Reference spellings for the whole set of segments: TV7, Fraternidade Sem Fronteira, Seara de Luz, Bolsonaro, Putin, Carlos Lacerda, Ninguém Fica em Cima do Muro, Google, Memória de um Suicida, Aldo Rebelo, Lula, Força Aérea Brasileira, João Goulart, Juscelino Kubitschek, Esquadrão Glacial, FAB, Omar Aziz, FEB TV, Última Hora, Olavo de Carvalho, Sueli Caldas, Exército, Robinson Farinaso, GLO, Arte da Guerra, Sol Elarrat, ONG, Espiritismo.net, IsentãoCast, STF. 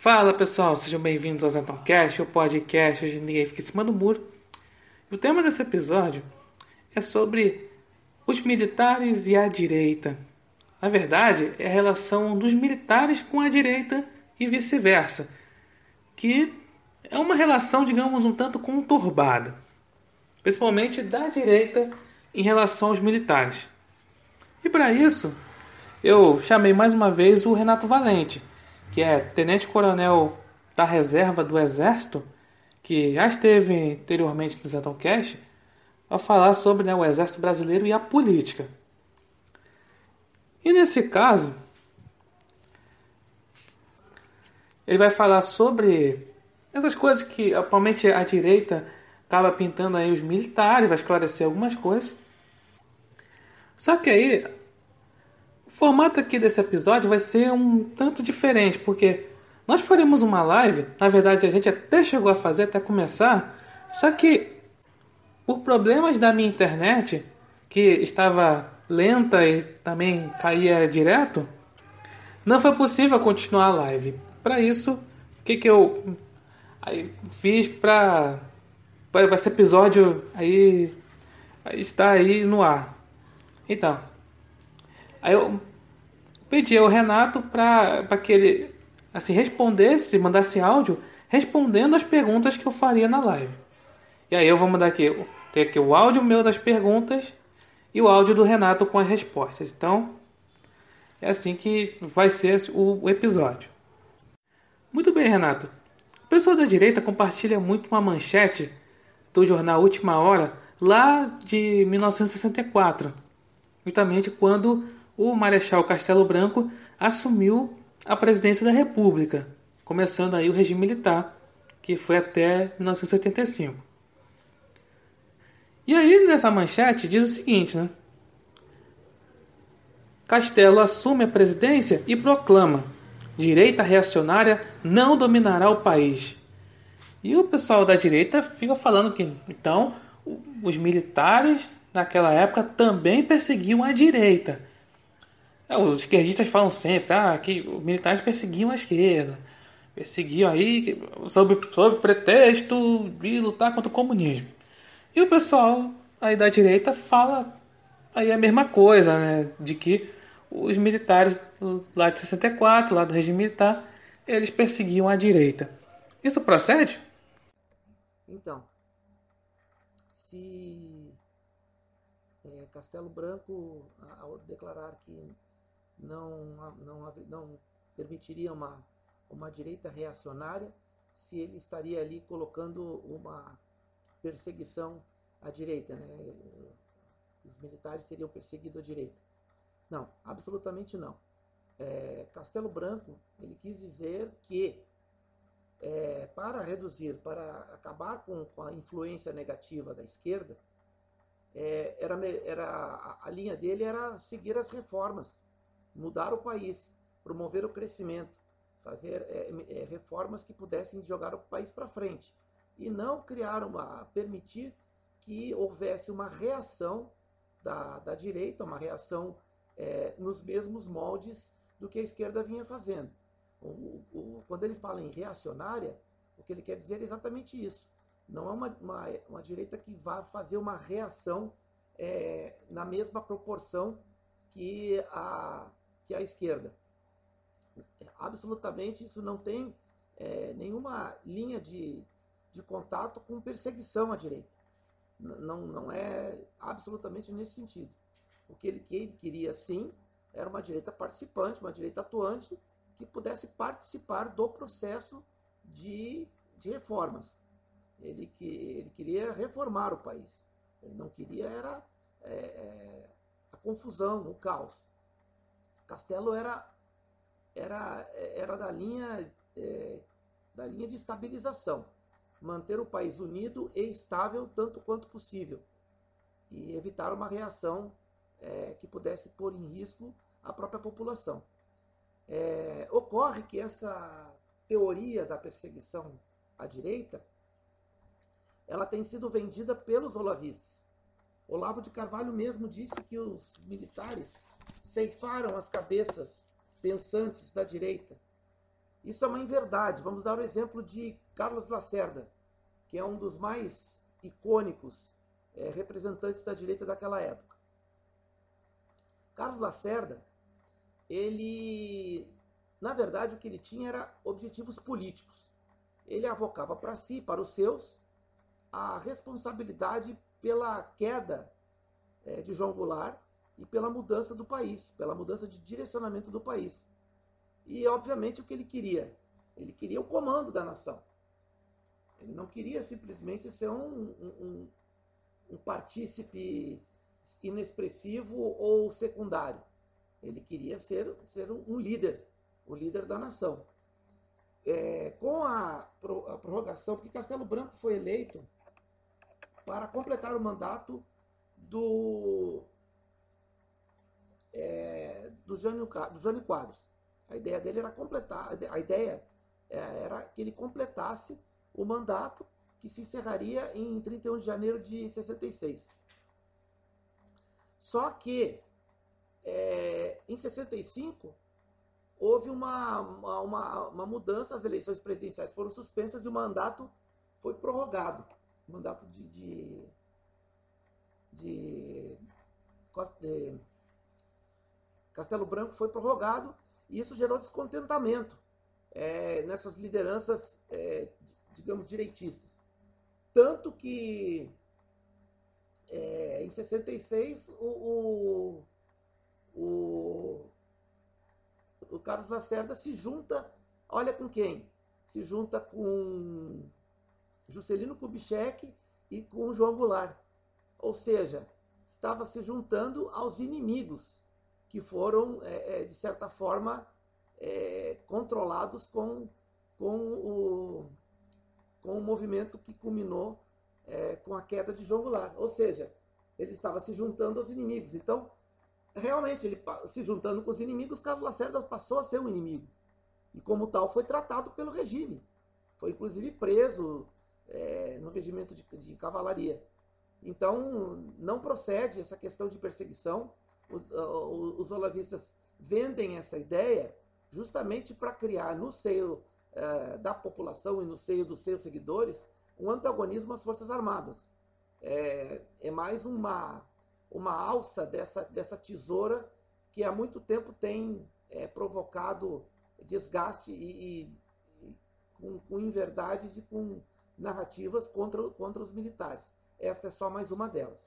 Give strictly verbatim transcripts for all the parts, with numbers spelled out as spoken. Fala pessoal, sejam bem-vindos ao IsentãoCast, o podcast de Ninguém Fica em Cima do Muro. O tema desse episódio é sobre os militares e a direita. Na verdade, é a relação dos militares com a direita e vice-versa, que é uma relação, digamos, um tanto conturbada, principalmente da direita em relação aos militares. E para isso, eu chamei mais uma vez o Renato Valente, que é tenente-coronel da reserva do Exército, que já esteve anteriormente no IsentãoCast, a falar sobre né, o Exército Brasileiro e a política. E nesse caso, ele vai falar sobre essas coisas que atualmente a direita acaba pintando aí os militares, vai esclarecer algumas coisas. Só que aí, o formato aqui desse episódio vai ser um tanto diferente, porque nós faremos uma live, na verdade a gente até chegou a fazer, até começar, só que por problemas da minha internet, que estava lenta e também caía direto, não foi possível continuar a live. Para isso, o que, que eu aí fiz para esse episódio aí, aí estar aí no ar? Então, aí eu pedi ao Renato para que ele assim, respondesse, mandasse áudio, respondendo as perguntas que eu faria na live. E aí eu vou mandar aqui, tem aqui o áudio meu das perguntas e o áudio do Renato com as respostas. Então, é assim que vai ser o, o episódio. Muito bem, Renato. O pessoal da direita compartilha muito uma manchete do jornal Última Hora, lá de mil novecentos e sessenta e quatro, justamente quando o Marechal Castelo Branco assumiu a presidência da República, começando aí o regime militar, que foi até mil novecentos e oitenta e cinco. E aí, nessa manchete, diz o seguinte, né? Castelo assume a presidência e proclama: direita reacionária não dominará o país. E o pessoal da direita fica falando que, então, os militares naquela época também perseguiam a direita. Os esquerdistas falam sempre ah, que os militares perseguiam a esquerda, perseguiam aí sob, sob pretexto de lutar contra o comunismo. E o pessoal aí da direita fala aí a mesma coisa, né, de que os militares lá de sessenta e quatro, lá do regime militar, eles perseguiam a direita. Isso procede? Então, se é, Castelo Branco, ao declarar que Não, não, não permitiria uma, uma direita reacionária, se ele estaria ali colocando uma perseguição à direita, né? Os militares teriam perseguido a direita. Não, absolutamente não. É, Castelo Branco, ele quis dizer que é, para reduzir, para acabar com, com a influência negativa da esquerda, é, era, era, a linha dele era seguir as reformas, mudar o país, promover o crescimento, fazer é, é, reformas que pudessem jogar o país para frente e não criar uma, permitir que houvesse uma reação da, da direita, uma reação é, nos mesmos moldes do que a esquerda vinha fazendo. O, o, quando ele fala em reacionária, o que ele quer dizer é exatamente isso. Não é uma, uma, uma direita que vá fazer uma reação é, na mesma proporção que a que a esquerda. Absolutamente isso não tem é, nenhuma linha de, de contato com perseguição à direita. Não, não é absolutamente nesse sentido. O que ele, que ele queria, sim, era uma direita participante, uma direita atuante, que pudesse participar do processo de, de reformas. Ele, que, ele queria reformar o país. Ele não queria era é, é, a confusão, o caos. Castelo era, era, era da, linha, é, da linha de estabilização, manter o país unido e estável tanto quanto possível, e evitar uma reação é, que pudesse pôr em risco a própria população. É, ocorre que essa teoria da perseguição à direita, ela tem sido vendida pelos olavistas. Olavo de Carvalho mesmo disse que os militares ceifaram as cabeças pensantes da direita Isso é uma inverdade. Vamos dar o exemplo de Carlos Lacerda, que é um dos mais icônicos é, representantes da direita daquela época. Carlos Lacerda, ele, na verdade, o que ele tinha era objetivos políticos. Ele avocava para si, para os seus, a responsabilidade pela queda é, de João Goulart e pela mudança do país, pela mudança de direcionamento do país. E, obviamente, o que ele queria? Ele queria o comando da nação. Ele não queria simplesmente ser um, um, um, um partícipe inexpressivo ou secundário. Ele queria ser, ser um líder, o líder da nação. É, com a, pro, a prorrogação, porque Castelo Branco foi eleito para completar o mandato do, é, do, Jânio, do Jânio Quadros. A ideia dele era completar, a ideia era que ele completasse o mandato que se encerraria em trinta e um de janeiro de sessenta e seis. Só que, é, em sessenta e cinco, houve uma, uma, uma mudança, as eleições presidenciais foram suspensas e o mandato foi prorrogado. O mandato de, de, de, de Castelo Branco foi prorrogado e isso gerou descontentamento é, nessas lideranças, é, digamos, direitistas. Tanto que... É, em sessenta e seis, o, o, o, o Carlos Lacerda se junta, olha com quem? Se junta com Juscelino Kubitschek e com João Goulart. Ou seja, estava se juntando aos inimigos, que foram, é, de certa forma, é, controlados com, com, o, com o movimento que culminou É, com a queda de João Goulart. Ou seja, ele estava se juntando aos inimigos. Então, realmente, ele se juntando com os inimigos, Carlos Lacerda passou a ser um inimigo. E como tal, foi tratado pelo regime. Foi, inclusive, preso é, no regimento de, de cavalaria. Então, não procede essa questão de perseguição. Os, uh, os olavistas vendem essa ideia justamente para criar no seio uh, da população e no seio dos seus seguidores um antagonismo às Forças Armadas. É, é mais uma, uma alça dessa, dessa tesoura que há muito tempo tem é, provocado desgaste e, e, com, com inverdades e com narrativas contra, contra os militares. Esta é só mais uma delas.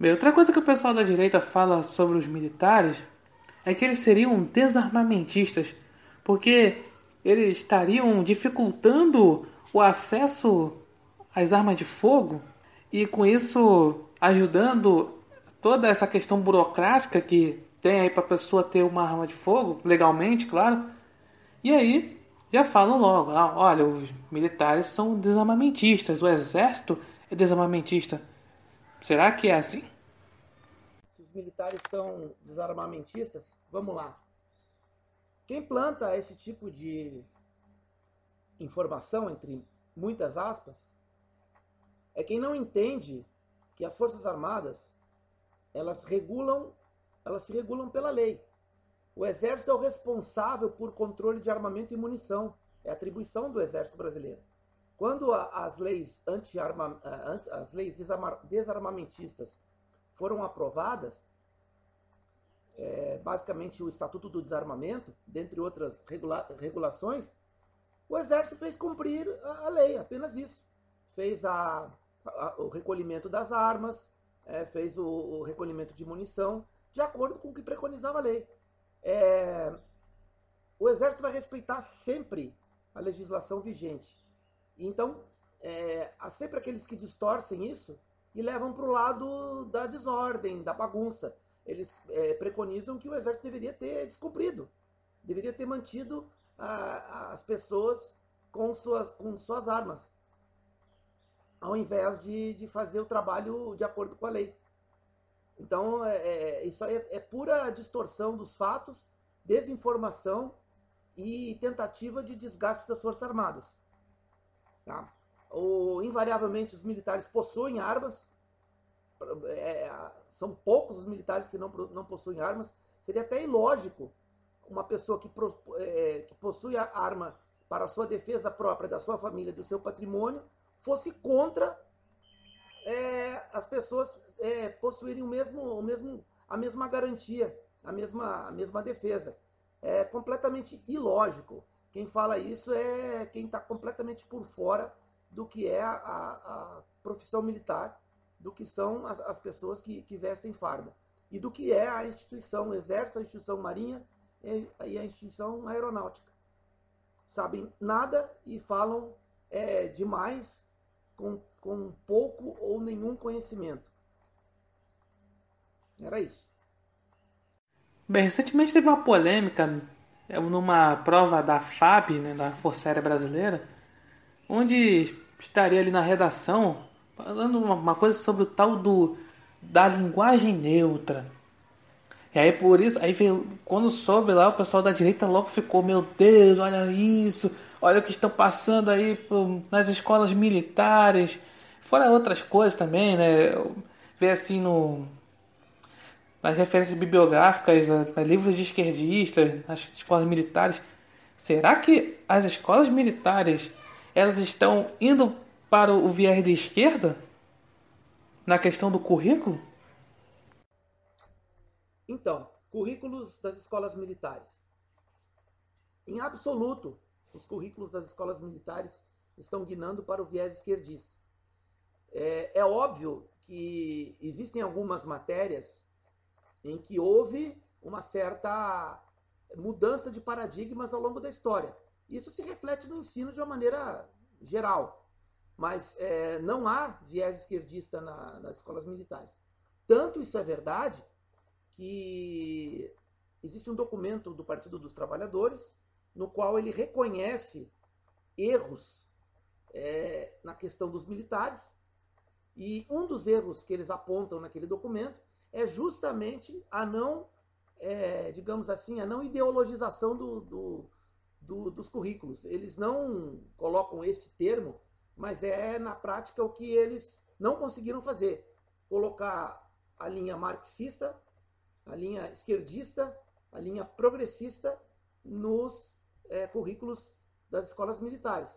Bem, outra coisa que o pessoal da direita fala sobre os militares é que eles seriam desarmamentistas, porque eles estariam dificultando o acesso às armas de fogo e, com isso, ajudando toda essa questão burocrática que tem aí para a pessoa ter uma arma de fogo, legalmente, claro. E aí, já falam logo, ah, olha, os militares são desarmamentistas, o exército é desarmamentista. Será que é assim? Se os militares são desarmamentistas, vamos lá. Quem planta esse tipo de informação, entre muitas aspas, é quem não entende que as Forças Armadas elas regulam, elas se regulam pela lei. O Exército é o responsável por controle de armamento e munição, é atribuição do Exército Brasileiro. Quando a, as leis anti-arma, as leis desarma, desarmamentistas foram aprovadas, é, basicamente o Estatuto do Desarmamento, dentre outras regula, regulações, o Exército fez cumprir a lei, apenas isso. Fez a, a, o recolhimento das armas, é, fez o, o recolhimento de munição, de acordo com o que preconizava a lei. É, o Exército vai respeitar sempre a legislação vigente. Então, é, há sempre aqueles que distorcem isso e levam para o lado da desordem, da bagunça. Eles é, preconizam que o Exército deveria ter descumprido, deveria ter mantido as pessoas com suas, com suas armas, ao invés de, de fazer o trabalho de acordo com a lei. Então, é, é, isso é, é pura distorção dos fatos, desinformação e tentativa de desgaste das Forças Armadas. Tá? O, invariavelmente, os militares possuem armas, é, são poucos os militares que não, não possuem armas, seria até ilógico uma pessoa que, é, que possui a arma para a sua defesa própria, da sua família, do seu patrimônio, fosse contra é, as pessoas é, possuírem o mesmo, o mesmo, a mesma garantia, a mesma, a mesma defesa. É completamente ilógico. Quem fala isso é quem está completamente por fora do que é a, a profissão militar, do que são as, as pessoas que, que vestem farda, e do que é a instituição o Exército, a instituição Marinha e, e a instituição Aeronáutica. Sabem nada e falam é, demais com, com pouco ou nenhum conhecimento. Era isso. Bem, recentemente teve uma polêmica numa prova da F A B, né, da Força Aérea Brasileira, onde estaria ali na redação falando uma coisa sobre o tal do, da linguagem neutra. E aí por isso, aí veio, quando soube lá, o pessoal da direita logo ficou, meu Deus, olha isso, olha o que estão passando aí pro, nas escolas militares, fora outras coisas também, né? Vê assim no, nas referências bibliográficas, livros de esquerdistas, nas escolas militares. Será que as escolas militares, elas estão indo para o viés de esquerda na questão do currículo? Então, currículos das escolas militares. Em absoluto, os currículos das escolas militares estão guinando para o viés esquerdista. É, é óbvio que existem algumas matérias em que houve uma certa mudança de paradigmas ao longo da história. Isso se reflete no ensino de uma maneira geral, mas é, não há viés esquerdista na, nas escolas militares. Tanto isso é verdade que existe um documento do Partido dos Trabalhadores no qual ele reconhece erros é, na questão dos militares, e um dos erros que eles apontam naquele documento é justamente a não, é, digamos assim, a não ideologização do, do, do, dos currículos. Eles não colocam este termo, mas é na prática o que eles não conseguiram fazer: colocar a linha marxista, a linha esquerdista, a linha progressista nos é, currículos das escolas militares.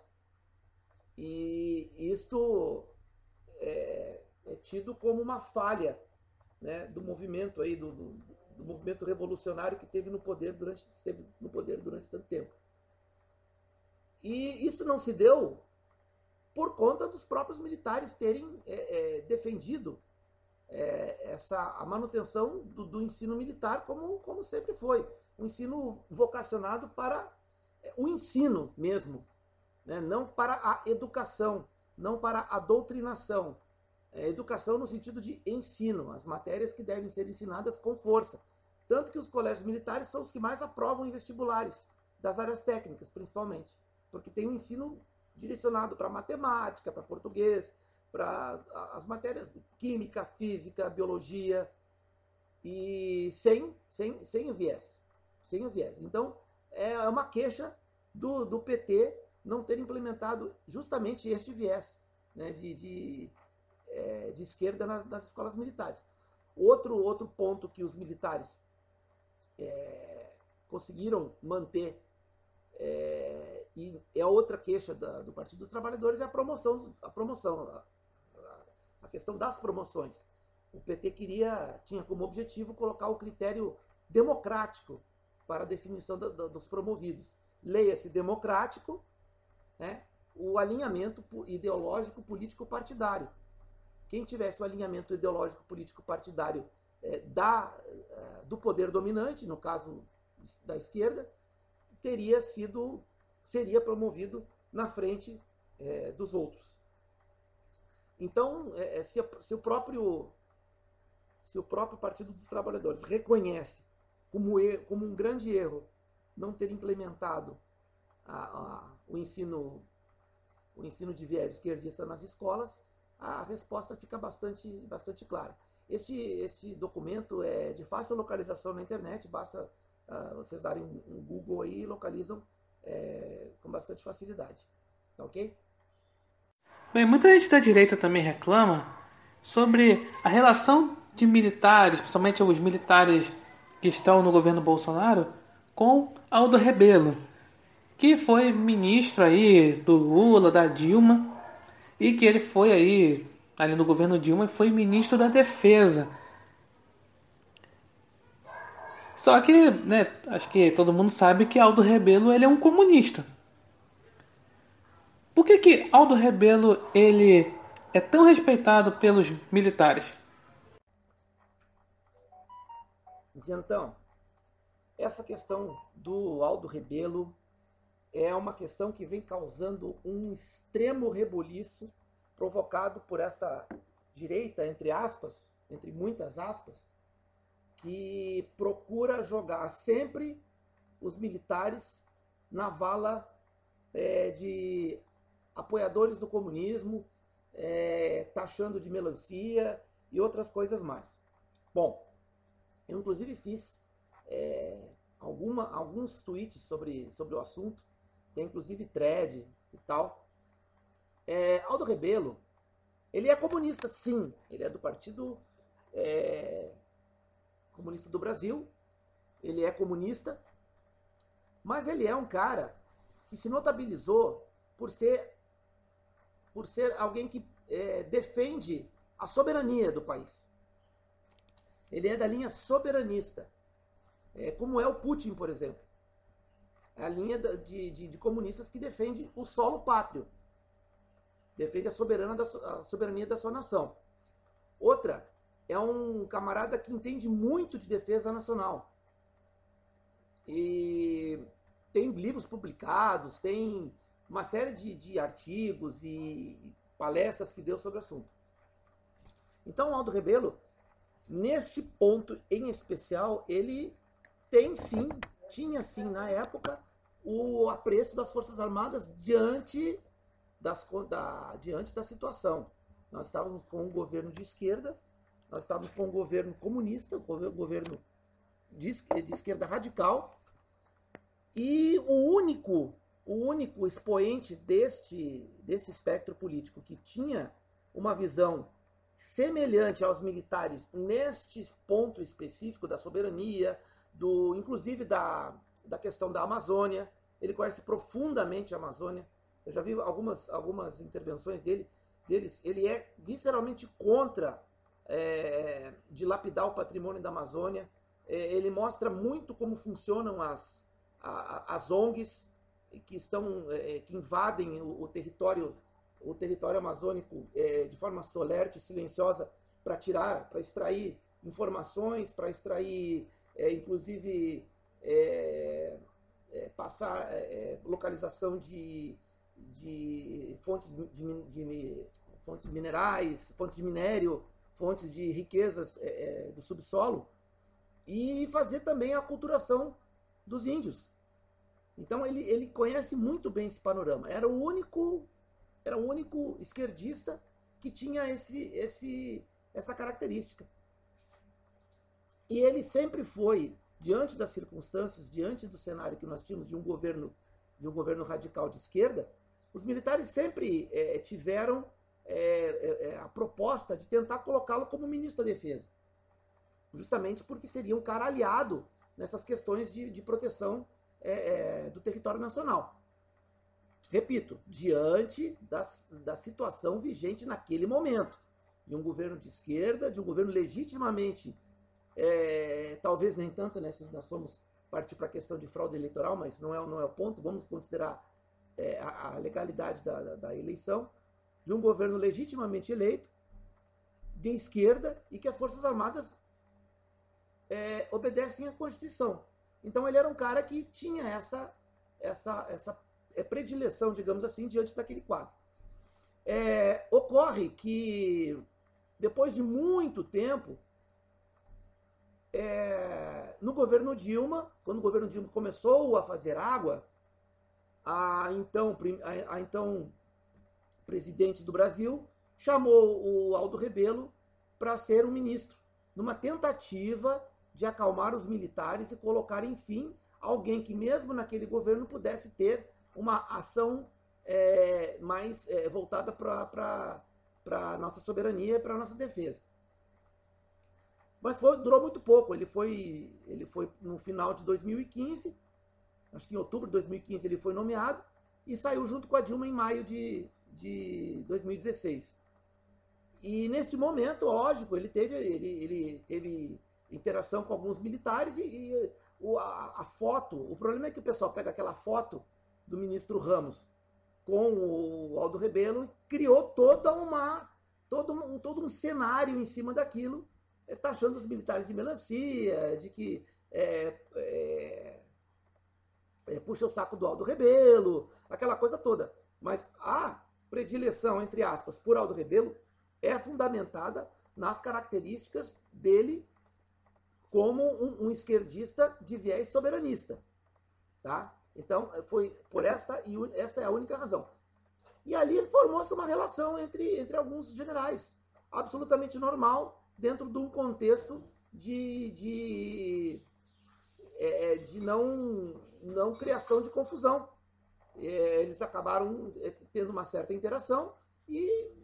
E isto é, é tido como uma falha, né, do movimento aí, do, do, do movimento revolucionário que teve no poder durante esteve no poder durante tanto tempo. E isso não se deu por conta dos próprios militares terem é, é, defendido É, essa, a manutenção do, do ensino militar como, como sempre foi, um ensino vocacionado para o ensino mesmo, né? Não para a educação, não para a doutrinação. É, educação no sentido de ensino, as matérias que devem ser ensinadas com força. Tanto que os colégios militares são os que mais aprovam em vestibulares, das áreas técnicas principalmente, porque tem um ensino direcionado para matemática, para português, para as matérias química, física, biologia, e sem, sem, sem o viés, sem o viés. Então, é uma queixa do, do P T não ter implementado justamente este viés, né, de, de, é, de esquerda nas, nas escolas militares. Outro, outro ponto que os militares é, conseguiram manter, é, e é outra queixa da, do Partido dos Trabalhadores, é a promoção, a promoção, a, a questão das promoções. O P T queria, tinha como objetivo colocar o critério democrático para a definição do, do, dos promovidos. Leia-se democrático, né, o alinhamento ideológico político-partidário. Quem tivesse o alinhamento ideológico político-partidário é, da, é, do poder dominante, no caso da esquerda, teria sido, seria promovido na frente é, dos outros. Então, se, se, o próprio, se o próprio Partido dos Trabalhadores reconhece como, er, como um grande erro não ter implementado a, a, o, ensino, o ensino de viés esquerdista nas escolas, a resposta fica bastante, bastante clara. Este, este documento é de fácil localização na internet, basta uh, vocês darem um, um Google aí e localizam é, com bastante facilidade. Tá ok? Bem, muita gente da direita também reclama sobre a relação de militares, principalmente os militares que estão no governo Bolsonaro, com Aldo Rebelo, que foi ministro aí do Lula, da Dilma, e que ele foi aí, ali no governo Dilma, e foi ministro da Defesa. Só que, né, acho que todo mundo sabe que Aldo Rebelo, ele é um comunista. Por que que Aldo Rebelo, ele é tão respeitado pelos militares? Então, essa questão do Aldo Rebelo é uma questão que vem causando um extremo reboliço provocado por esta direita, entre aspas, entre muitas aspas, que procura jogar sempre os militares na vala é, de apoiadores do comunismo, é, taxando de melancia e outras coisas mais. Bom, eu inclusive fiz é, alguma, alguns tweets sobre, sobre o assunto, tem inclusive thread e tal. É, Aldo Rebelo, ele é comunista, sim, ele é do Partido é, Comunista do Brasil, ele é comunista, mas ele é um cara que se notabilizou por ser, por ser alguém que é, defende a soberania do país. Ele é da linha soberanista, é, como é o Putin, por exemplo. É a linha de, de, de comunistas que defende o solo pátrio, defende a, soberana da, a soberania da sua nação. Outra, é um camarada que entende muito de defesa nacional. E tem livros publicados, tem uma série de, de artigos e palestras que deu sobre o assunto. Então, Aldo Rebelo, neste ponto em especial, ele tem sim, tinha sim na época, o apreço das Forças Armadas diante, das, da, diante da situação. Nós estávamos com um governo de esquerda, nós estávamos com um governo comunista, um governo de, de esquerda radical, e o único, o único expoente deste, deste espectro político que tinha uma visão semelhante aos militares neste ponto específico da soberania, do, inclusive da, da questão da Amazônia. Ele conhece profundamente a Amazônia. Eu já vi algumas, algumas intervenções dele, deles. Ele é visceralmente contra é, dilapidar o patrimônio da Amazônia. É, ele mostra muito como funcionam as, a, as O N Gs que, estão, é, que invadem o, o território o território amazônico é, de forma solerte, silenciosa, para tirar, para extrair informações, para extrair, é, inclusive, é, é, passar é, localização de, de, fontes de, de, de fontes minerais, fontes de minério, fontes de riquezas é, é, do subsolo, e fazer também a aculturação dos índios. Então, ele, ele conhece muito bem esse panorama. Era o único... era o único esquerdista que tinha esse, esse, essa característica. E ele sempre foi, diante das circunstâncias, diante do cenário que nós tínhamos de um governo, de um governo radical de esquerda, os militares sempre é, tiveram é, é, a proposta de tentar colocá-lo como ministro da Defesa, justamente porque seria um cara aliado nessas questões de, de proteção é, é, do território nacional. Repito, diante da, da situação vigente naquele momento, de um governo de esquerda, de um governo legitimamente, é, talvez nem tanto, né, se nós formos partir para a questão de fraude eleitoral, mas não é, não é o ponto, vamos considerar é, a, a legalidade da, da, da eleição, de um governo legitimamente eleito, de esquerda, e que as Forças Armadas é, obedecem à Constituição. Então ele era um cara que tinha essa... essa, essa É predileção, digamos assim, diante daquele quadro. É, ocorre que, depois de muito tempo, é, no governo Dilma, quando o governo Dilma começou a fazer água, a então, a, a então presidente do Brasil chamou o Aldo Rebelo para ser um ministro, numa tentativa de acalmar os militares e colocar, enfim, alguém que mesmo naquele governo pudesse ter uma ação é, mais é, voltada para a nossa soberania e para a nossa defesa. Mas foi, durou muito pouco. Ele foi, ele foi no final de dois mil e quinze, acho que em outubro de dois mil e quinze ele foi nomeado e saiu junto com a Dilma em maio de, de dois mil e dezesseis. E neste momento, lógico, ele teve, ele, ele teve interação com alguns militares e, e o, a, a foto, o problema é que o pessoal pega aquela foto do ministro Ramos com o Aldo Rebelo e criou toda uma, todo, um, todo um cenário em cima daquilo, taxando os militares de melancia, de que é, é, é, puxa o saco do Aldo Rebelo, aquela coisa toda. Mas a predileção, entre aspas, por Aldo Rebelo é fundamentada nas características dele como um, um esquerdista de viés soberanista. Tá? Então, foi por esta, e esta é a única razão. E ali formou-se uma relação entre, entre alguns generais, absolutamente normal, dentro de um contexto de, de, é, de não, não criação de confusão. É, eles acabaram tendo uma certa interação e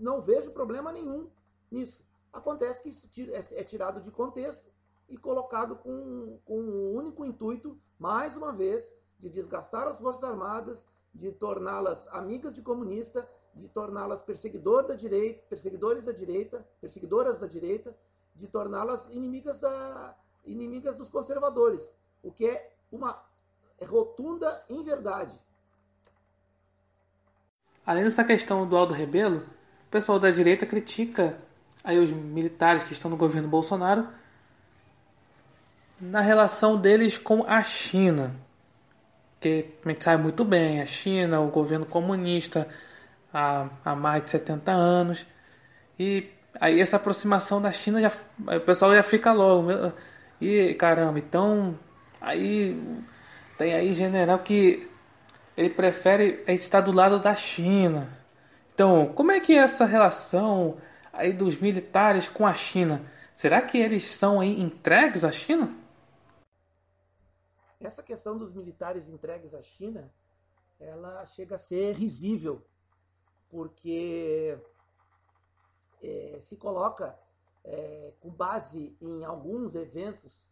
não vejo problema nenhum nisso. Acontece que isso é tirado de contexto e colocado com, com um único intuito, mais uma vez, de desgastar as Forças Armadas, de torná-las amigas de comunista, de torná-las perseguidor da direita, perseguidores da direita, perseguidoras da direita, de torná-las inimigas, da, inimigas dos conservadores, o que é uma rotunda inverdade. Além dessa questão do Aldo Rebelo, o pessoal da direita critica aí os militares que estão no governo Bolsonaro na relação deles com a China, que a gente sabe muito bem, a China, o governo comunista há, há mais de setenta anos, e aí essa aproximação da China, já, o pessoal já fica logo, e caramba, então, aí tem aí general que ele prefere a gente estar do lado da China. Então, como é que é essa relação aí dos militares com a China? Será que eles são aí entregues à China? Essa questão dos militares entregues à China, ela chega a ser risível, porque é, se coloca é, com base em alguns eventos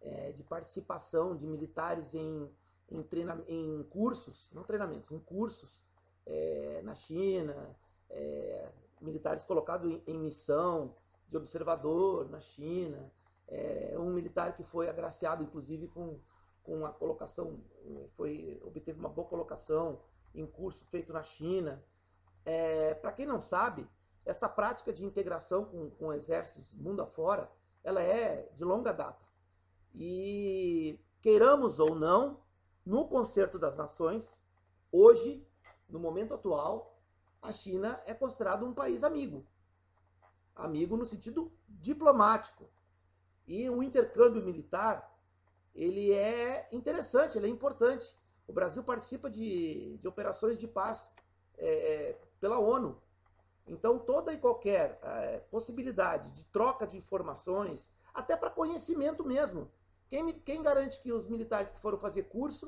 é, de participação de militares em, em, treina, em cursos, não treinamentos, em cursos é, na China, é, militares colocados em, em missão de observador na China, é, um militar que foi agraciado, inclusive, com... com a colocação, foi, obteve uma boa colocação em curso feito na China. É, para quem não sabe, esta prática de integração com, com exércitos mundo afora, ela é de longa data. E, queiramos ou não, no concerto das nações, hoje, no momento atual, a China é considerada um país amigo. Amigo no sentido diplomático. E o intercâmbio militar, ele é interessante, ele é importante. O Brasil participa de, de operações de paz é, pela ONU. Então, toda e qualquer é, possibilidade de troca de informações, até para conhecimento mesmo. Quem, quem garante que os militares que foram fazer curso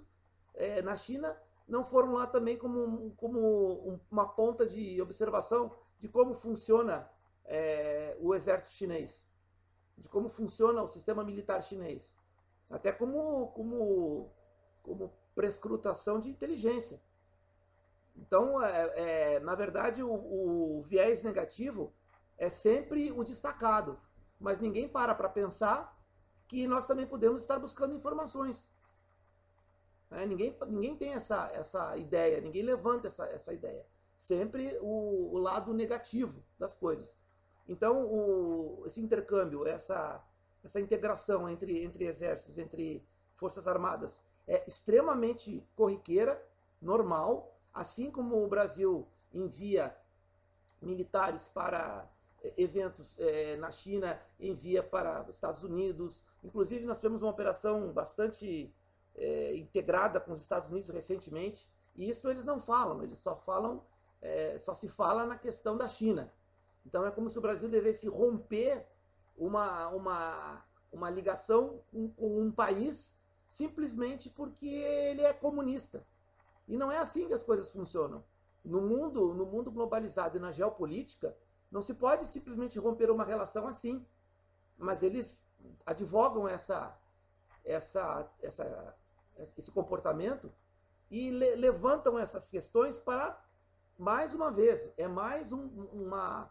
é, na China não foram lá também como, como uma ponta de observação de como funciona é, o exército chinês, de como funciona o sistema militar chinês? Até como, como, como prescrutação de inteligência. Então, é, é, na verdade, o, o viés negativo é sempre o destacado, mas ninguém para para pensar que nós também podemos estar buscando informações. É, ninguém, ninguém tem essa, essa ideia, ninguém levanta essa, essa ideia. Sempre o, o lado negativo das coisas. Então, o, esse intercâmbio, essa... essa integração entre, entre exércitos, entre forças armadas, é extremamente corriqueira, normal, assim como o Brasil envia militares para eventos é, na China, envia para os Estados Unidos. Inclusive, nós tivemos uma operação bastante é, integrada com os Estados Unidos recentemente, e isso eles não falam, eles só falam, é, só se fala na questão da China. Então, é como se o Brasil devesse romper Uma, uma, uma ligação com, com um país simplesmente porque ele é comunista. E não é assim que as coisas funcionam. No mundo, no mundo globalizado e na geopolítica, não se pode simplesmente romper uma relação assim. Mas eles advogam essa, essa, essa esse comportamento e le, levantam essas questões para, mais uma vez, é mais, um, uma,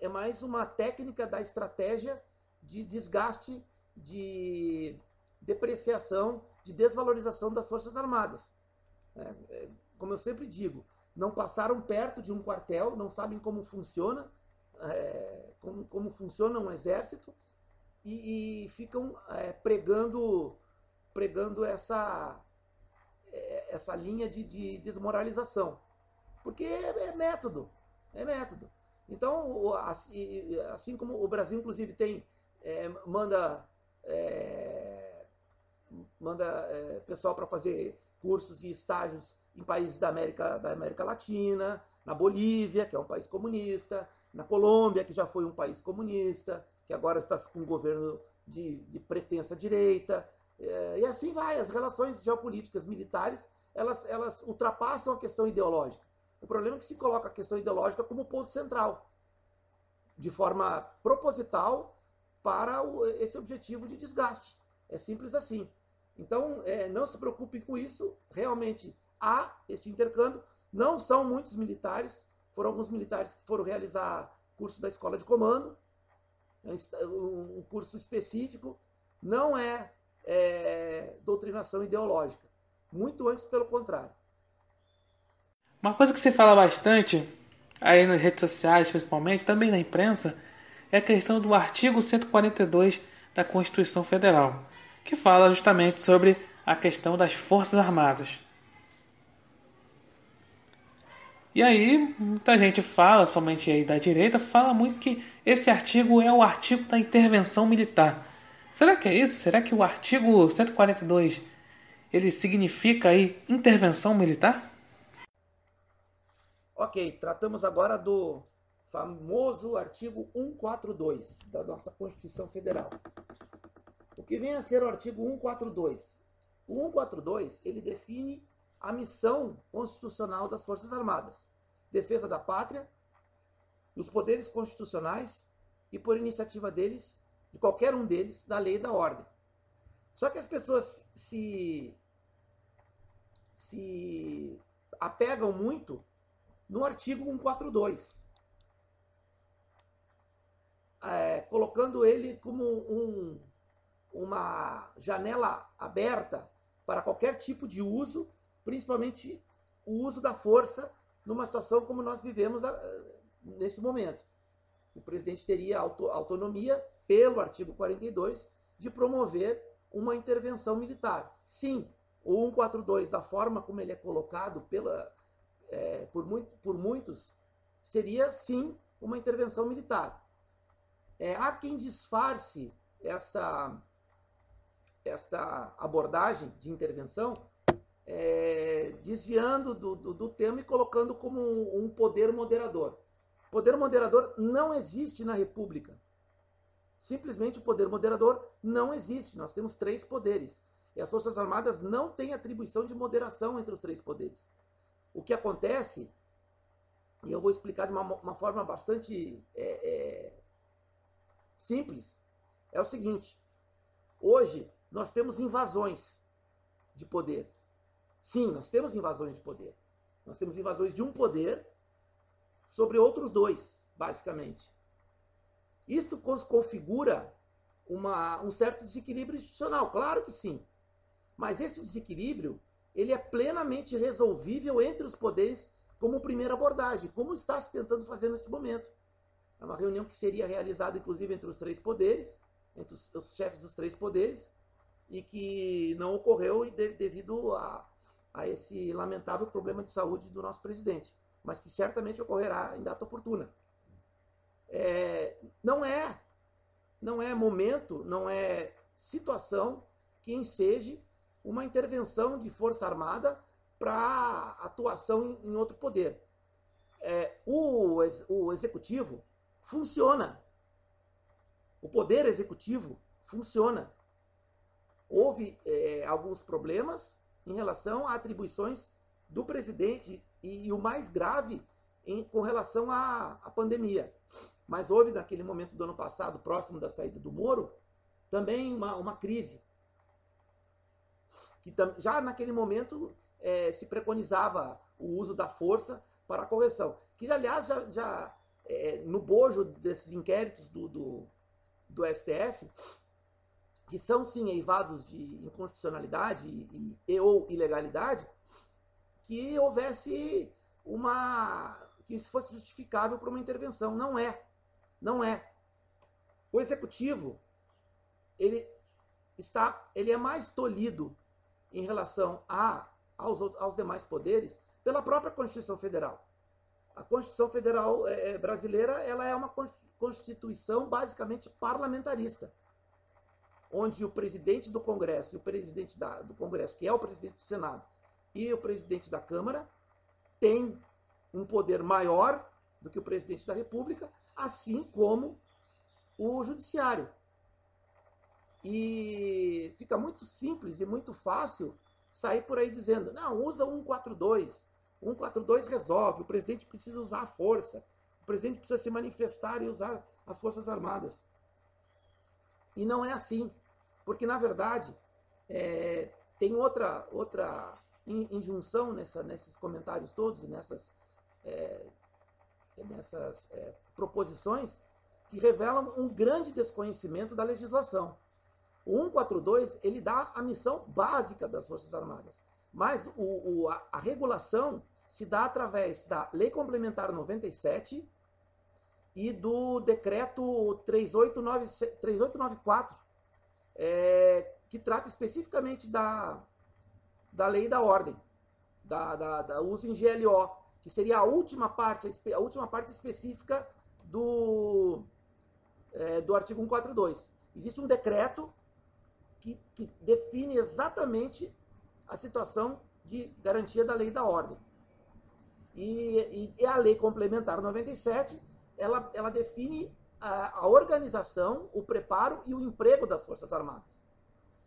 é mais uma técnica da estratégia de desgaste, de depreciação, de desvalorização das Forças Armadas. É, é, como eu sempre digo, não passaram perto de um quartel, não sabem como funciona, é, como, como funciona um exército, e, e ficam é, pregando, pregando essa, é, essa linha de, de desmoralização. Porque é, é método, é método. Então, assim, assim como o Brasil, inclusive, tem, é, manda, é, manda é, pessoal para fazer cursos e estágios em países da América, da América Latina, na Bolívia, que é um país comunista, na Colômbia, que já foi um país comunista, que agora está com um governo de, de pretensa direita, é, e assim vai. As relações geopolíticas militares, elas, elas ultrapassam a questão ideológica. O problema é que se coloca a questão ideológica como ponto central, de forma proposital, para o, esse objetivo de desgaste. É simples assim. Então, é, não se preocupe com isso, realmente há este intercâmbio. Não são muitos militares, foram alguns militares que foram realizar curso da escola de comando, um curso específico, não é, é doutrinação ideológica, muito antes pelo contrário. Uma coisa que se fala bastante, aí nas redes sociais principalmente, também na imprensa, é a questão do artigo cento e quarenta e dois da Constituição Federal, que fala justamente sobre a questão das Forças Armadas. E aí, muita gente fala, principalmente aí da direita, fala muito que esse artigo é o artigo da intervenção militar. Será que é isso? Será que o artigo cento e quarenta e dois, ele significa aí intervenção militar? Ok, tratamos agora do famoso artigo cento e quarenta e dois da nossa Constituição Federal. O que vem a ser o artigo cento e quarenta e dois? O cento e quarenta e dois, ele define a missão constitucional das Forças Armadas: defesa da pátria, dos poderes constitucionais e, por iniciativa deles, de qualquer um deles, da lei e da ordem. Só que as pessoas se, se apegam muito no artigo cento e quarenta e dois, é, colocando ele como um, uma janela aberta para qualquer tipo de uso, principalmente o uso da força numa situação como nós vivemos neste momento. O presidente teria autonomia, pelo artigo quarenta e dois, de promover uma intervenção militar. Sim, o cento e quarenta e dois, da forma como ele é colocado pela, é, por, muito, por muitos, seria, sim, uma intervenção militar. É, há quem disfarce essa, esta abordagem de intervenção, É, desviando do, do, do tema e colocando como um, um poder moderador. Poder moderador não existe na República. Simplesmente o poder moderador não existe. Nós temos três poderes. E as Forças Armadas não têm atribuição de moderação entre os três poderes. O que acontece, e eu vou explicar de uma, uma forma bastante é, é, simples, é o seguinte: hoje nós temos invasões de poder. Sim, nós temos invasões de poder. Nós temos invasões de um poder sobre outros dois, basicamente. Isto configura uma, um certo desequilíbrio institucional, claro que sim. Mas esse desequilíbrio, ele é plenamente resolvível entre os poderes como primeira abordagem, como está se tentando fazer neste momento. É uma reunião que seria realizada, inclusive, entre os três poderes, entre os, os chefes dos três poderes, e que não ocorreu devido a... a esse lamentável problema de saúde do nosso presidente, mas que certamente ocorrerá em data oportuna. É, não é, não é momento, não é situação que enseje uma intervenção de força armada para atuação em outro poder. É, o, o executivo funciona, o poder executivo funciona. Houve é, alguns problemas em relação a atribuições do presidente e, e o mais grave em, com relação à, à pandemia. Mas houve, naquele momento do ano passado, próximo da saída do Moro, também uma, uma crise. que já naquele momento é, se preconizava o uso da força para a correção. Que, aliás, já, já é, no bojo desses inquéritos do, do, do S T F, que são, sim, eivados de inconstitucionalidade e, e, e ou ilegalidade, que houvesse uma... que isso fosse justificável para uma intervenção. Não é. Não é. O Executivo, ele, está, ele é mais tolhido em relação a, aos, aos demais poderes pela própria Constituição Federal. A Constituição Federal é, brasileira, ela é uma Constituição basicamente parlamentarista, onde o presidente do Congresso, e o presidente da, do Congresso, que é o presidente do Senado, e o presidente da Câmara tem um poder maior do que o presidente da República, assim como o Judiciário. E fica muito simples e muito fácil sair por aí dizendo, não, usa cento e quarenta e dois, cento e quarenta e dois resolve, o presidente precisa usar a força, o presidente precisa se manifestar e usar as Forças Armadas. E não é assim, porque, na verdade, é, tem outra... outra injunção nessa, nesses comentários todos e nessas, é, nessas é, proposições que revelam um grande desconhecimento da legislação. O cento e quarenta e dois ele dá a missão básica das Forças Armadas, mas o, o, a, a regulação se dá através da Lei Complementar noventa e sete e do Decreto três mil oitocentos e noventa e quatro, é, que trata especificamente da... da lei da ordem, da, da, da uso em G L O, que seria a última parte, a última parte específica do, é, do artigo cento e quarenta e dois. Existe um decreto que, que define exatamente a situação de garantia da lei da ordem. E, e, e a lei complementar noventa e sete, ela, ela define a, a organização, o preparo e o emprego das Forças Armadas.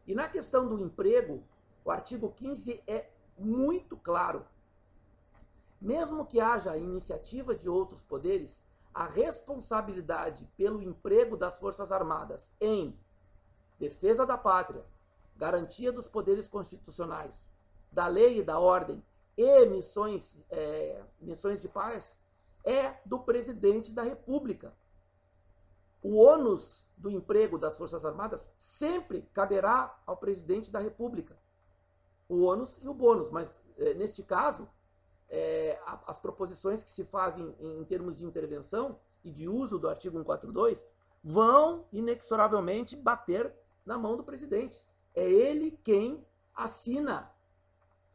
E na questão do emprego, o artigo quinze é muito claro. Mesmo que haja iniciativa de outros poderes, a responsabilidade pelo emprego das Forças Armadas em defesa da pátria, garantia dos poderes constitucionais, da lei e da ordem e missões, é, missões de paz é do presidente da República. O ônus do emprego das Forças Armadas sempre caberá ao presidente da República. O ônus e o bônus, mas eh, neste caso, eh, a, as proposições que se fazem em, em termos de intervenção e de uso do artigo cento e quarenta e dois vão inexoravelmente bater na mão do presidente. É ele quem assina,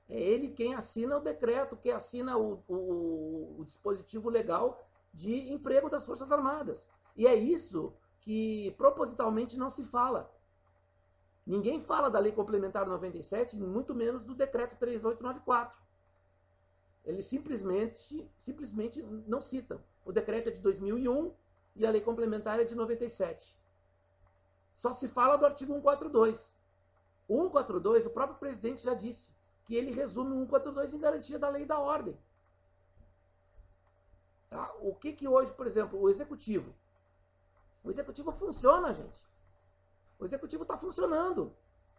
é ele quem assina o decreto, quem assina o, o, o dispositivo legal de emprego das Forças Armadas. E é isso que propositalmente não se fala. Ninguém fala da Lei Complementar noventa e sete, muito menos do Decreto três mil oitocentos e noventa e quatro. Eles simplesmente, simplesmente não citam. O decreto é de dois mil e um e a Lei Complementar é de noventa e sete. Só se fala do artigo cento e quarenta e dois. O cento e quarenta e dois, o próprio presidente já disse, que ele resume o cento e quarenta e dois em garantia da lei e da ordem. Tá? O que que hoje, por exemplo, o Executivo? O Executivo funciona, gente. O Executivo está funcionando,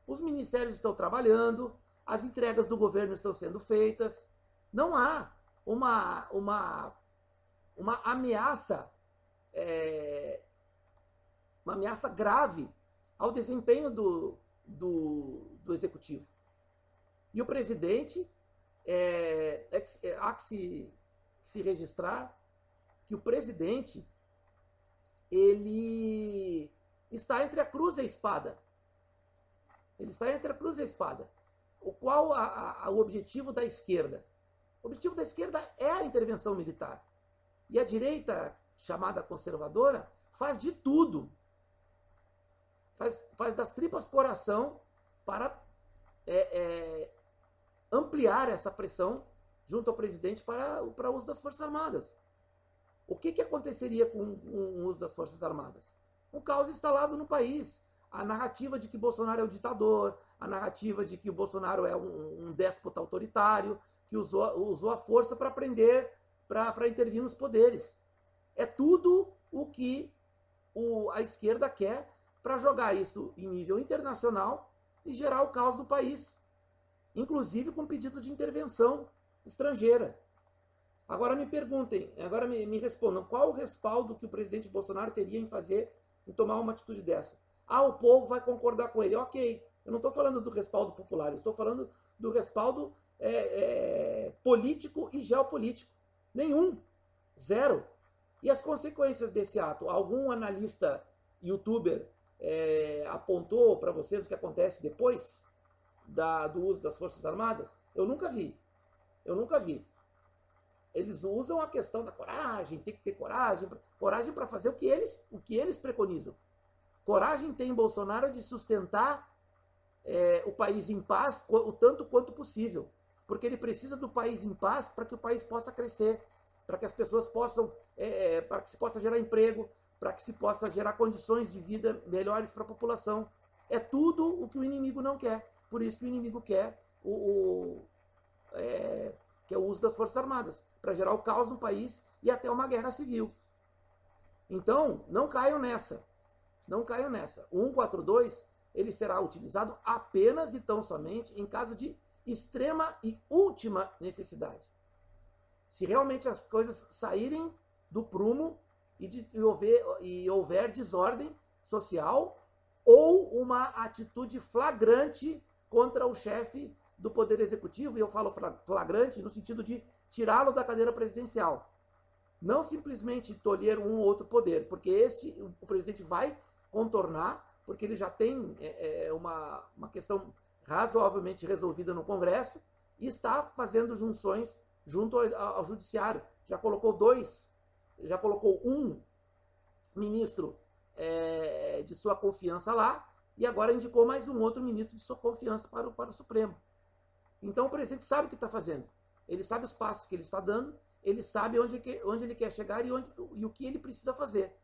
os ministérios estão trabalhando, as entregas do governo estão sendo feitas, não há uma, uma, uma ameaça, é, uma ameaça grave ao desempenho do, do, do Executivo. E o presidente, é, é, é, há que se, se registrar que o presidente, ele... está entre a cruz e a espada. Ele está entre a cruz e a espada. O qual a, a, a, o objetivo da esquerda? O objetivo da esquerda é a intervenção militar. E a direita, chamada conservadora, faz de tudo. Faz, faz das tripas coração para é, é, ampliar essa pressão junto ao presidente para o uso das Forças Armadas. O que, que aconteceria com o uso das Forças Armadas? Um caos instalado no país. A narrativa de que Bolsonaro é o ditador, a narrativa de que o Bolsonaro é um, um déspota autoritário, que usou, usou a força para prender, para intervir nos poderes. É tudo o que o, a esquerda quer para jogar isso em nível internacional e gerar o caos no país. inclusive com pedido de intervenção estrangeira. Agora me perguntem, agora me, me respondam, qual o respaldo que o presidente Bolsonaro teria em fazer, em tomar uma atitude dessa? Ah, o povo vai concordar com ele. Ok, eu não estou falando do respaldo popular, eu estou falando do respaldo é, é, político e geopolítico. Nenhum, zero. E as consequências desse ato? Algum analista youtuber é, apontou para vocês o que acontece depois da, do uso das Forças Armadas? Eu nunca vi, eu nunca vi. Eles usam a questão da coragem, tem que ter coragem, coragem para fazer o que, eles, o que eles preconizam. Coragem tem Bolsonaro de sustentar é, o país em paz o tanto quanto possível, porque ele precisa do país em paz para que o país possa crescer, para que as pessoas possam, é, é, para que se possa gerar emprego, para que se possa gerar condições de vida melhores para a população. É tudo o que o inimigo não quer, por isso que o inimigo quer o, o, é, que é o uso das Forças Armadas, para gerar o caos no país e até uma guerra civil. Então, não caiam nessa, não caiam nessa. O cento e quarenta e dois ele será utilizado apenas e tão somente em caso de extrema e última necessidade. Se realmente as coisas saírem do prumo e, de, e, houver, e houver desordem social ou uma atitude flagrante contra o chefe do Poder Executivo, e eu falo flagrante no sentido de tirá-lo da cadeira presidencial. Não simplesmente tolher um ou outro poder, porque este o presidente vai contornar, porque ele já tem é, uma, uma questão razoavelmente resolvida no Congresso e está fazendo junções junto ao, ao judiciário. Já colocou dois, já colocou um ministro é, de sua confiança lá, e agora indicou mais um outro ministro de sua confiança para o, para o Supremo. Então o presidente sabe o que está fazendo, ele sabe os passos que ele está dando, ele sabe onde, onde ele quer chegar e, onde, e o que ele precisa fazer.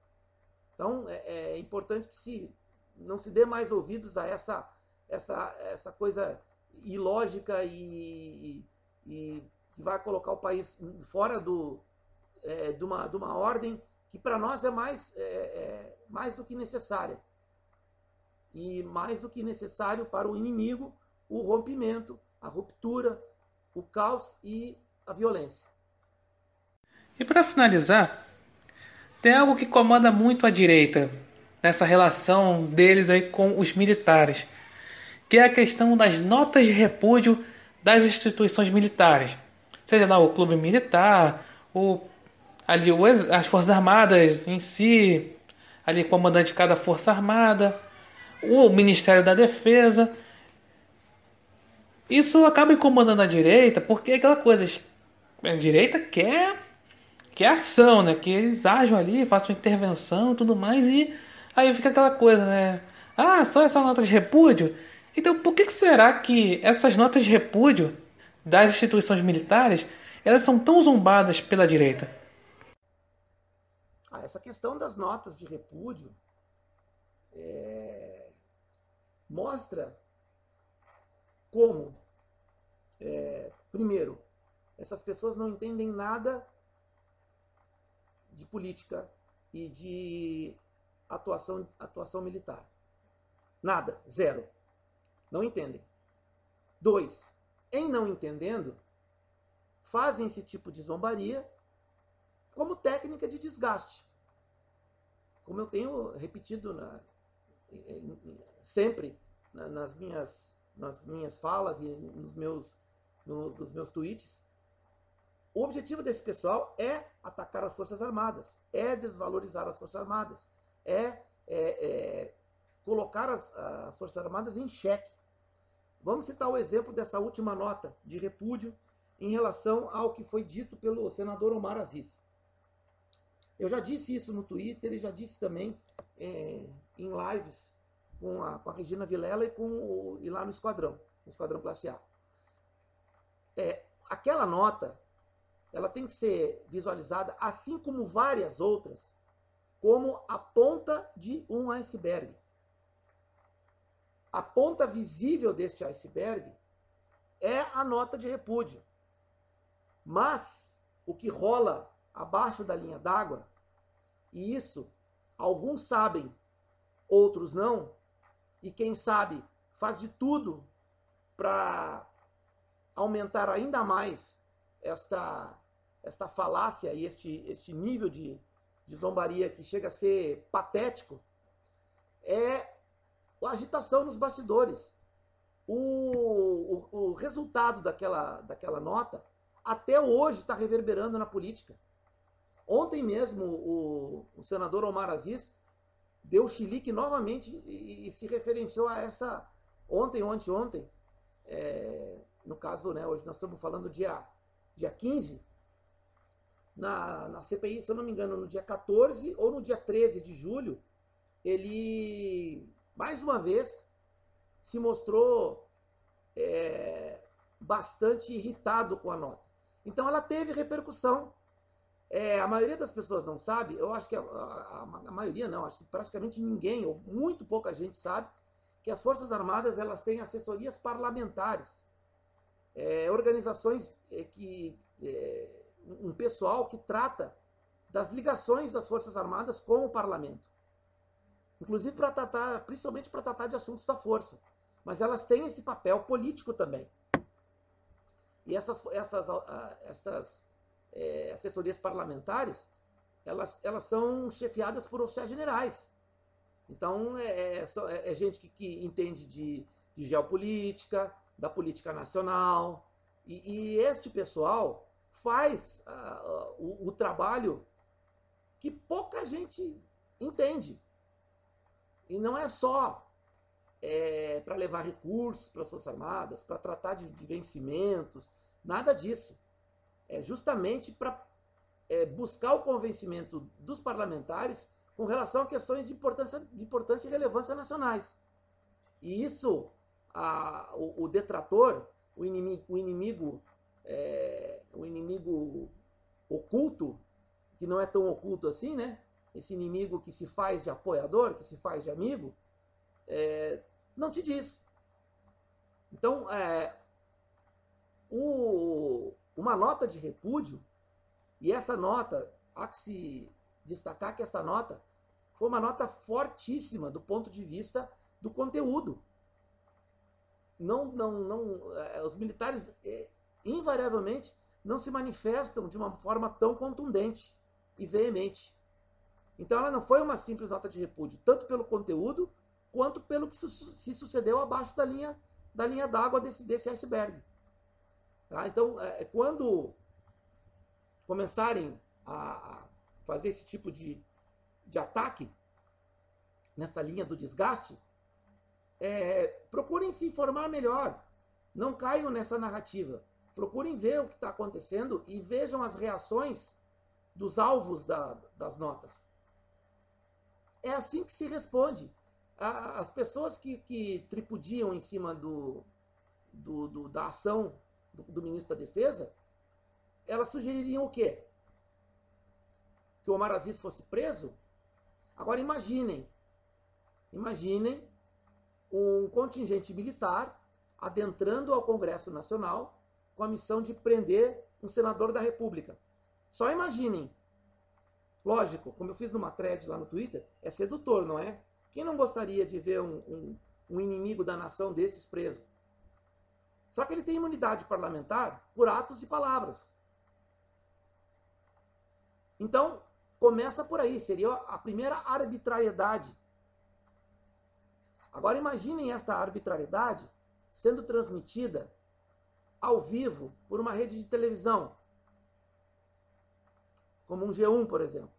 Então é, é importante que se, não se dê mais ouvidos a essa, essa, essa coisa ilógica e... e, e que vai colocar o país fora do, é, de, uma, de uma ordem que para nós é mais, é, é mais do que necessária. E mais do que necessário para o inimigo o rompimento, a ruptura, o caos e a violência. E para finalizar, tem algo que incomoda muito a direita nessa relação deles aí com os militares, que é a questão das notas de repúdio das instituições militares. Seja lá o clube militar, o, ali, o, as Forças Armadas em si, ali o comandante de cada Força Armada, o Ministério da Defesa. Isso acaba incomodando a direita, porque é aquela coisa, a direita quer, quer ação, né? Que eles ajam ali, façam intervenção e tudo mais, e aí fica aquela coisa, né? Ah, só essa nota de repúdio? Então por que, que será que essas notas de repúdio das instituições militares, elas são tão zombadas pela direita? Ah, essa questão das notas de repúdio é, mostra como, é, primeiro, essas pessoas não entendem nada de política e de atuação, atuação militar. Nada, zero. Não entendem. Dois, em não entendendo, fazem esse tipo de zombaria como técnica de desgaste. Como eu tenho repetido na, sempre na, nas, minhas, nas minhas falas e nos meus, no, nos meus tweets, o objetivo desse pessoal é atacar as Forças Armadas, é desvalorizar as Forças Armadas, é, é, é colocar as, as Forças Armadas em xeque. Vamos citar o exemplo dessa última nota de repúdio em relação ao que foi dito pelo senador Omar Aziz. Eu já disse isso no Twitter e já disse também é, em lives com a, com a Regina Vilela e, com o, e lá no Esquadrão, no Esquadrão Glacial. É, aquela nota, ela tem que ser visualizada, assim como várias outras, como a ponta de um iceberg. A ponta visível deste iceberg é a nota de repúdio. Mas o que rola abaixo da linha d'água, e isso alguns sabem, outros não, e quem sabe faz de tudo para aumentar ainda mais esta, esta falácia e este, este nível de, de zombaria que chega a ser patético, é a agitação nos bastidores. O, o, o resultado daquela, daquela nota até hoje está reverberando na política. Ontem mesmo o, o senador Omar Aziz deu chilique novamente e, e se referenciou a essa ontem, ontem, ontem. É, no caso, né, hoje nós estamos falando dia, dia quinze, na, na C P I, se eu não me engano, no dia quatorze ou no dia treze de julho, ele, mais uma vez, se mostrou é, bastante irritado com a nota. Então ela teve repercussão. É, a maioria das pessoas não sabe, eu acho que a, a, a maioria não, acho que praticamente ninguém, ou muito pouca gente sabe, que as Forças Armadas elas têm assessorias parlamentares, é, organizações é, que... É, um pessoal que trata das ligações das Forças Armadas com o Parlamento. Inclusive para tratar, principalmente para tratar de assuntos da Força. Mas elas têm esse papel político também. E essas, essas, essas é, assessorias parlamentares, elas, elas são chefiadas por oficiais generais. Então, é, é, é gente que, que entende de, de geopolítica, da política nacional. E, e este pessoal faz uh, o, o trabalho que pouca gente entende. E não é só é, para levar recursos para as Forças Armadas, para tratar de, de vencimentos, nada disso. É justamente para é, buscar o convencimento dos parlamentares com relação a questões de importância, de importância e relevância nacionais. E isso, a, o, o detrator, o inimigo, o, inimigo, é, o inimigo oculto, que não é tão oculto assim, né? Esse inimigo que se faz de apoiador, que se faz de amigo, é, não te diz. Então, é, o, uma nota de repúdio, e essa nota, há que se destacar que essa nota foi uma nota fortíssima do ponto de vista do conteúdo. Não, não, não, é, os militares, é, invariavelmente, não se manifestam de uma forma tão contundente e veemente. Então ela não foi uma simples nota de repúdio, tanto pelo conteúdo, quanto pelo que su se sucedeu abaixo da linha da linha d'água desse, desse iceberg. Tá? Então, é, quando começarem a fazer esse tipo de, de ataque, nesta linha do desgaste, é, procurem se informar melhor, não caiam nessa narrativa, procurem ver o que está acontecendo e vejam as reações dos alvos da, das notas. É assim que se responde. As pessoas que, que tripudiam em cima do, do, do, da ação do, do ministro da Defesa, elas sugeririam o quê? Que o Omar Aziz fosse preso? Agora imaginem, imaginem um contingente militar adentrando ao Congresso Nacional com a missão de prender um senador da República. Só imaginem. Lógico, como eu fiz numa thread lá no Twitter, é sedutor, não é? Quem não gostaria de ver um, um, um inimigo da nação destes preso? Só que ele tem imunidade parlamentar por atos e palavras. Então, começa por aí, seria a primeira arbitrariedade. Agora imaginem esta arbitrariedade sendo transmitida ao vivo por uma rede de televisão, como um G um, por exemplo,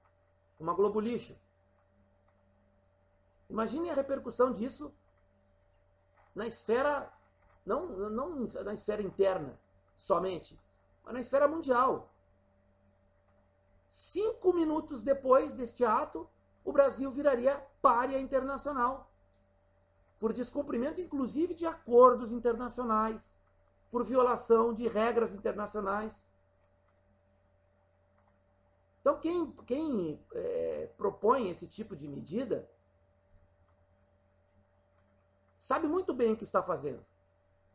uma Globo Lixo. Imagine a repercussão disso na esfera, não, não na esfera interna somente, mas na esfera mundial. Cinco minutos depois deste ato, o Brasil viraria pária internacional, por descumprimento, inclusive, de acordos internacionais, por violação de regras internacionais. Então, quem, quem é, propõe esse tipo de medida sabe muito bem o que está fazendo.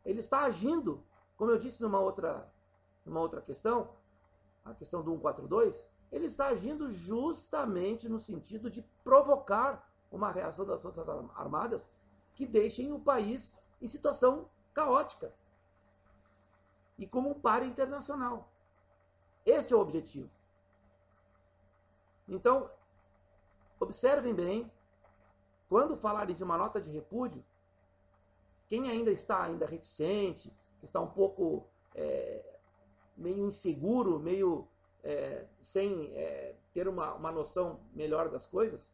Ele está agindo, como eu disse numa outra, numa outra questão, a questão do cento e quarenta e dois, ele está agindo justamente no sentido de provocar uma reação das Forças Armadas que deixem o país em situação caótica. e como um par internacional. Este é o objetivo. Então, observem bem, quando falarem de uma nota de repúdio, quem ainda está ainda reticente, que está um pouco é, meio inseguro, meio é, sem é, ter uma, uma noção melhor das coisas,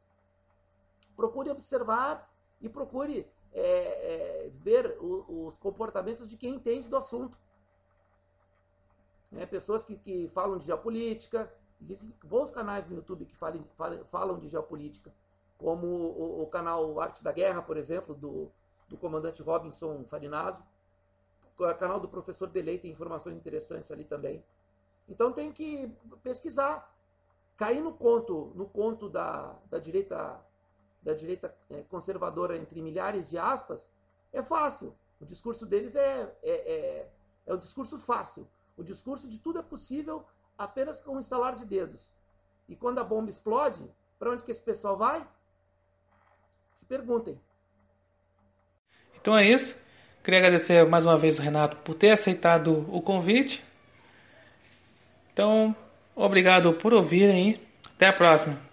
procure observar e procure é, é, ver o, os comportamentos de quem entende do assunto. Né? Pessoas que, que falam de geopolítica, existem bons canais no YouTube que falem, falem, falam de geopolítica, como o, o canal Arte da Guerra, por exemplo, do, do comandante Robinson Farinaso. O canal do professor Deley tem informações interessantes ali também. Então tem que pesquisar, cair no conto, no conto da, da direita, da direita conservadora entre milhares de aspas, é fácil. O discurso deles é, é, é, é um discurso fácil. O discurso de tudo é possível apenas com um estalar de dedos. E quando a bomba explode, para onde que esse pessoal vai? Se perguntem. Então é isso. Queria agradecer mais uma vez o Renato por ter aceitado o convite. Então, obrigado por ouvirem. Até a próxima.